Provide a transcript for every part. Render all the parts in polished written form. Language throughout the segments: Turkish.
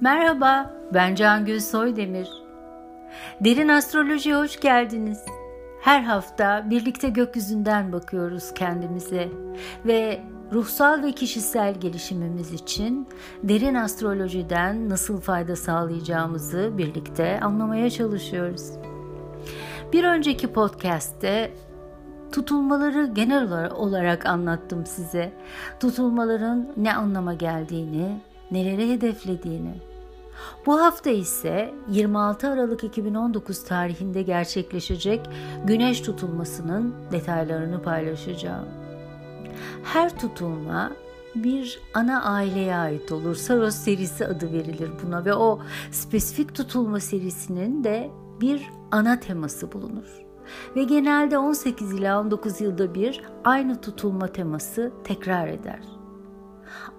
Merhaba, ben Cangül Soydemir. Derin Astroloji'ye hoş geldiniz. Her hafta birlikte gökyüzünden bakıyoruz kendimize ve ruhsal ve kişisel gelişimimiz için derin astrolojiden nasıl fayda sağlayacağımızı birlikte anlamaya çalışıyoruz. Bir önceki podcast'te tutulmaları genel olarak anlattım size. Tutulmaların ne anlama geldiğini, neleri hedeflediğini. Bu hafta ise 26 Aralık 2019 tarihinde gerçekleşecek güneş tutulmasının detaylarını paylaşacağım. Her tutulma bir ana aileye ait olur. Saros serisi adı verilir buna ve o spesifik tutulma serisinin de bir ana teması bulunur. Ve genelde 18 ila 19 yılda bir aynı tutulma teması tekrar eder.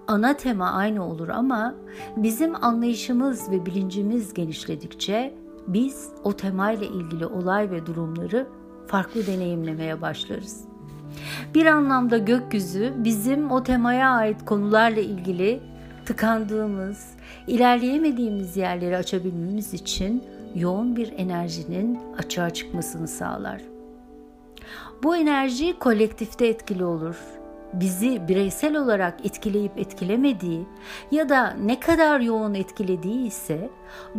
Ana tema aynı olur ama bizim anlayışımız ve bilincimiz genişledikçe biz o temayla ilgili olay ve durumları farklı deneyimlemeye başlarız. Bir anlamda gökyüzü bizim o temaya ait konularla ilgili tıkandığımız, ilerleyemediğimiz yerleri açabilmemiz için yoğun bir enerjinin açığa çıkmasını sağlar. Bu enerji kolektifte etkili olur. Bizi bireysel olarak etkileyip etkilemediği ya da ne kadar yoğun etkilediği ise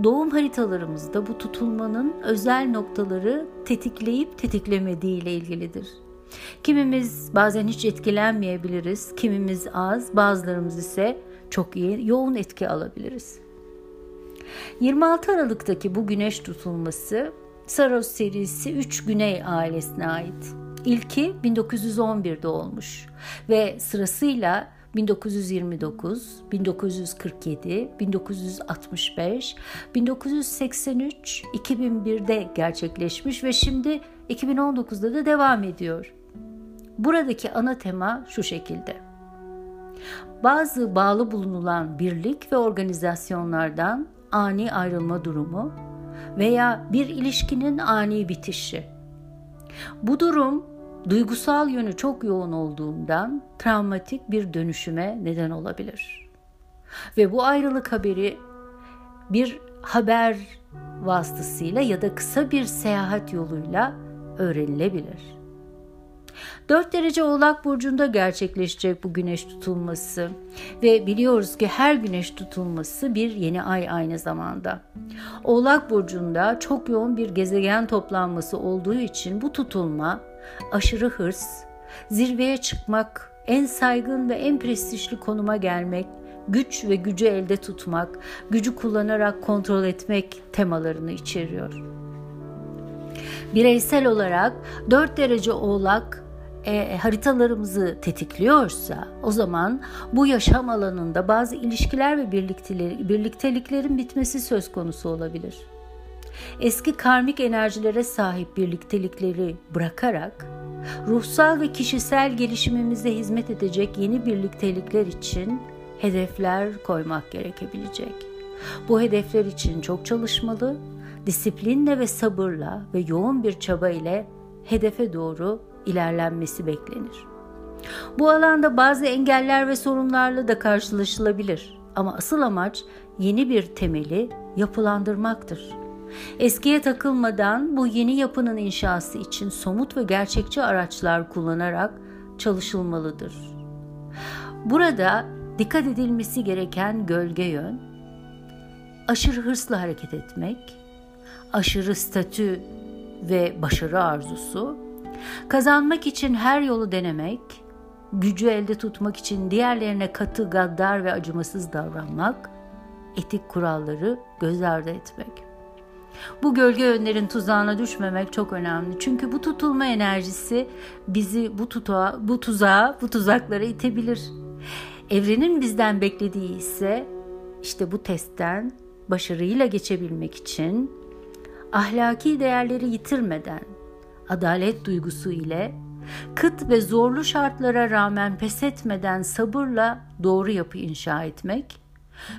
doğum haritalarımızda bu tutulmanın özel noktaları tetikleyip tetiklemediği ile ilgilidir. Kimimiz bazen hiç etkilenmeyebiliriz, kimimiz az, bazılarımız ise çok yoğun etki alabiliriz. 26 Aralık'taki bu güneş tutulması Saros serisi 3 Güney ailesine ait. İlki 1911'de olmuş ve sırasıyla 1929, 1947, 1965, 1983, 2001'de gerçekleşmiş ve şimdi 2019'da da devam ediyor. Buradaki ana tema şu şekilde. Bazı bağlı bulunulan birlik ve organizasyonlardan ani ayrılma durumu veya bir ilişkinin ani bitişi. Bu durum duygusal yönü çok yoğun olduğundan travmatik bir dönüşüme neden olabilir. Ve bu ayrılık haberi bir haber vasıtasıyla ya da kısa bir seyahat yoluyla öğrenilebilir. 4 derece Oğlak Burcu'nda gerçekleşecek bu güneş tutulması ve biliyoruz ki her güneş tutulması bir yeni ay aynı zamanda. Oğlak Burcu'nda çok yoğun bir gezegen toplanması olduğu için bu tutulma aşırı hırs, zirveye çıkmak, en saygın ve en prestijli konuma gelmek, güç ve gücü elde tutmak, gücü kullanarak kontrol etmek temalarını içeriyor. Bireysel olarak 4 derece Oğlak haritalarımızı tetikliyorsa o zaman bu yaşam alanında bazı ilişkiler ve birlikteliklerin bitmesi söz konusu olabilir. Eski karmik enerjilere sahip birliktelikleri bırakarak ruhsal ve kişisel gelişimimize hizmet edecek yeni birliktelikler için hedefler koymak gerekebilecek. Bu hedefler için çok çalışmalı, disiplinle ve sabırla ve yoğun bir çaba ile hedefe doğru ilerlenmesi beklenir. Bu alanda bazı engeller ve sorunlarla da karşılaşılabilir ama asıl amaç yeni bir temeli yapılandırmaktır. Eskiye takılmadan bu yeni yapının inşası için somut ve gerçekçi araçlar kullanarak çalışılmalıdır. Burada dikkat edilmesi gereken gölge yön, aşırı hırsla hareket etmek, aşırı statü ve başarı arzusu, kazanmak için her yolu denemek, gücü elde tutmak için diğerlerine katı, gaddar ve acımasız davranmak, etik kuralları göz ardı etmek. Bu gölge yönlerin tuzağına düşmemek çok önemli. Çünkü bu tutulma enerjisi bizi bu tuzaklara itebilir. Evrenin bizden beklediği ise işte bu testten başarıyla geçebilmek için ahlaki değerleri yitirmeden, adalet duygusu ile, kıt ve zorlu şartlara rağmen pes etmeden sabırla doğru yapı inşa etmek,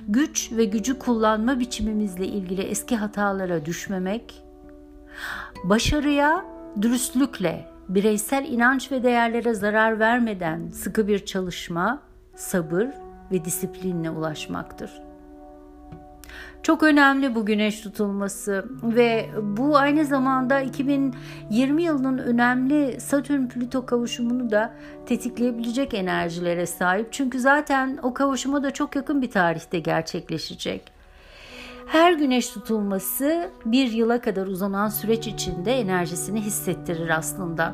güç ve gücü kullanma biçimimizle ilgili eski hatalara düşmemek, başarıya dürüstlükle, bireysel inanç ve değerlere zarar vermeden sıkı bir çalışma, sabır ve disiplinle ulaşmaktır. Çok önemli bu güneş tutulması ve bu aynı zamanda 2020 yılının önemli Satürn Plüto kavuşumunu da tetikleyebilecek enerjilere sahip. Çünkü zaten o kavuşuma da çok yakın bir tarihte gerçekleşecek. Her güneş tutulması bir yıla kadar uzanan süreç içinde enerjisini hissettirir aslında.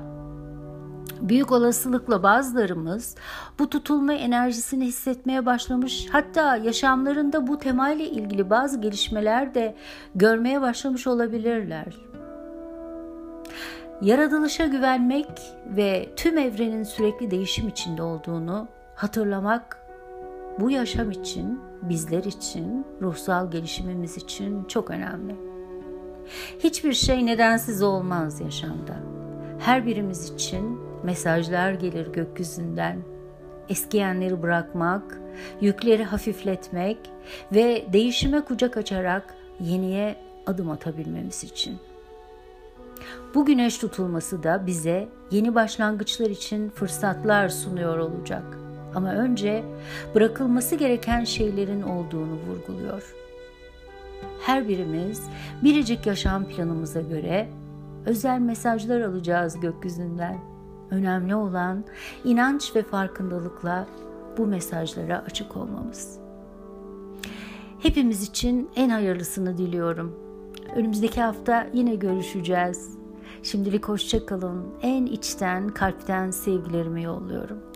Büyük olasılıkla bazılarımız bu tutulma enerjisini hissetmeye başlamış, hatta yaşamlarında bu temayla ilgili bazı gelişmeler de görmeye başlamış olabilirler. Yaratılışa güvenmek ve tüm evrenin sürekli değişim içinde olduğunu hatırlamak bu yaşam için, bizler için, ruhsal gelişimimiz için çok önemli. Hiçbir şey nedensiz olmaz yaşamda. Her birimiz için mesajlar gelir gökyüzünden. Eskiyenleri bırakmak, yükleri hafifletmek ve değişime kucak açarak yeniye adım atabilmemiz için. Bu güneş tutulması da bize yeni başlangıçlar için fırsatlar sunuyor olacak. Ama önce bırakılması gereken şeylerin olduğunu vurguluyor. Her birimiz biricik yaşam planımıza göre özel mesajlar alacağız gökyüzünden. Önemli olan inanç ve farkındalıkla bu mesajlara açık olmamız. Hepimiz için en hayırlısını diliyorum. Önümüzdeki hafta yine görüşeceğiz. Şimdilik hoşça kalın. En içten, kalpten sevgilerimi yolluyorum.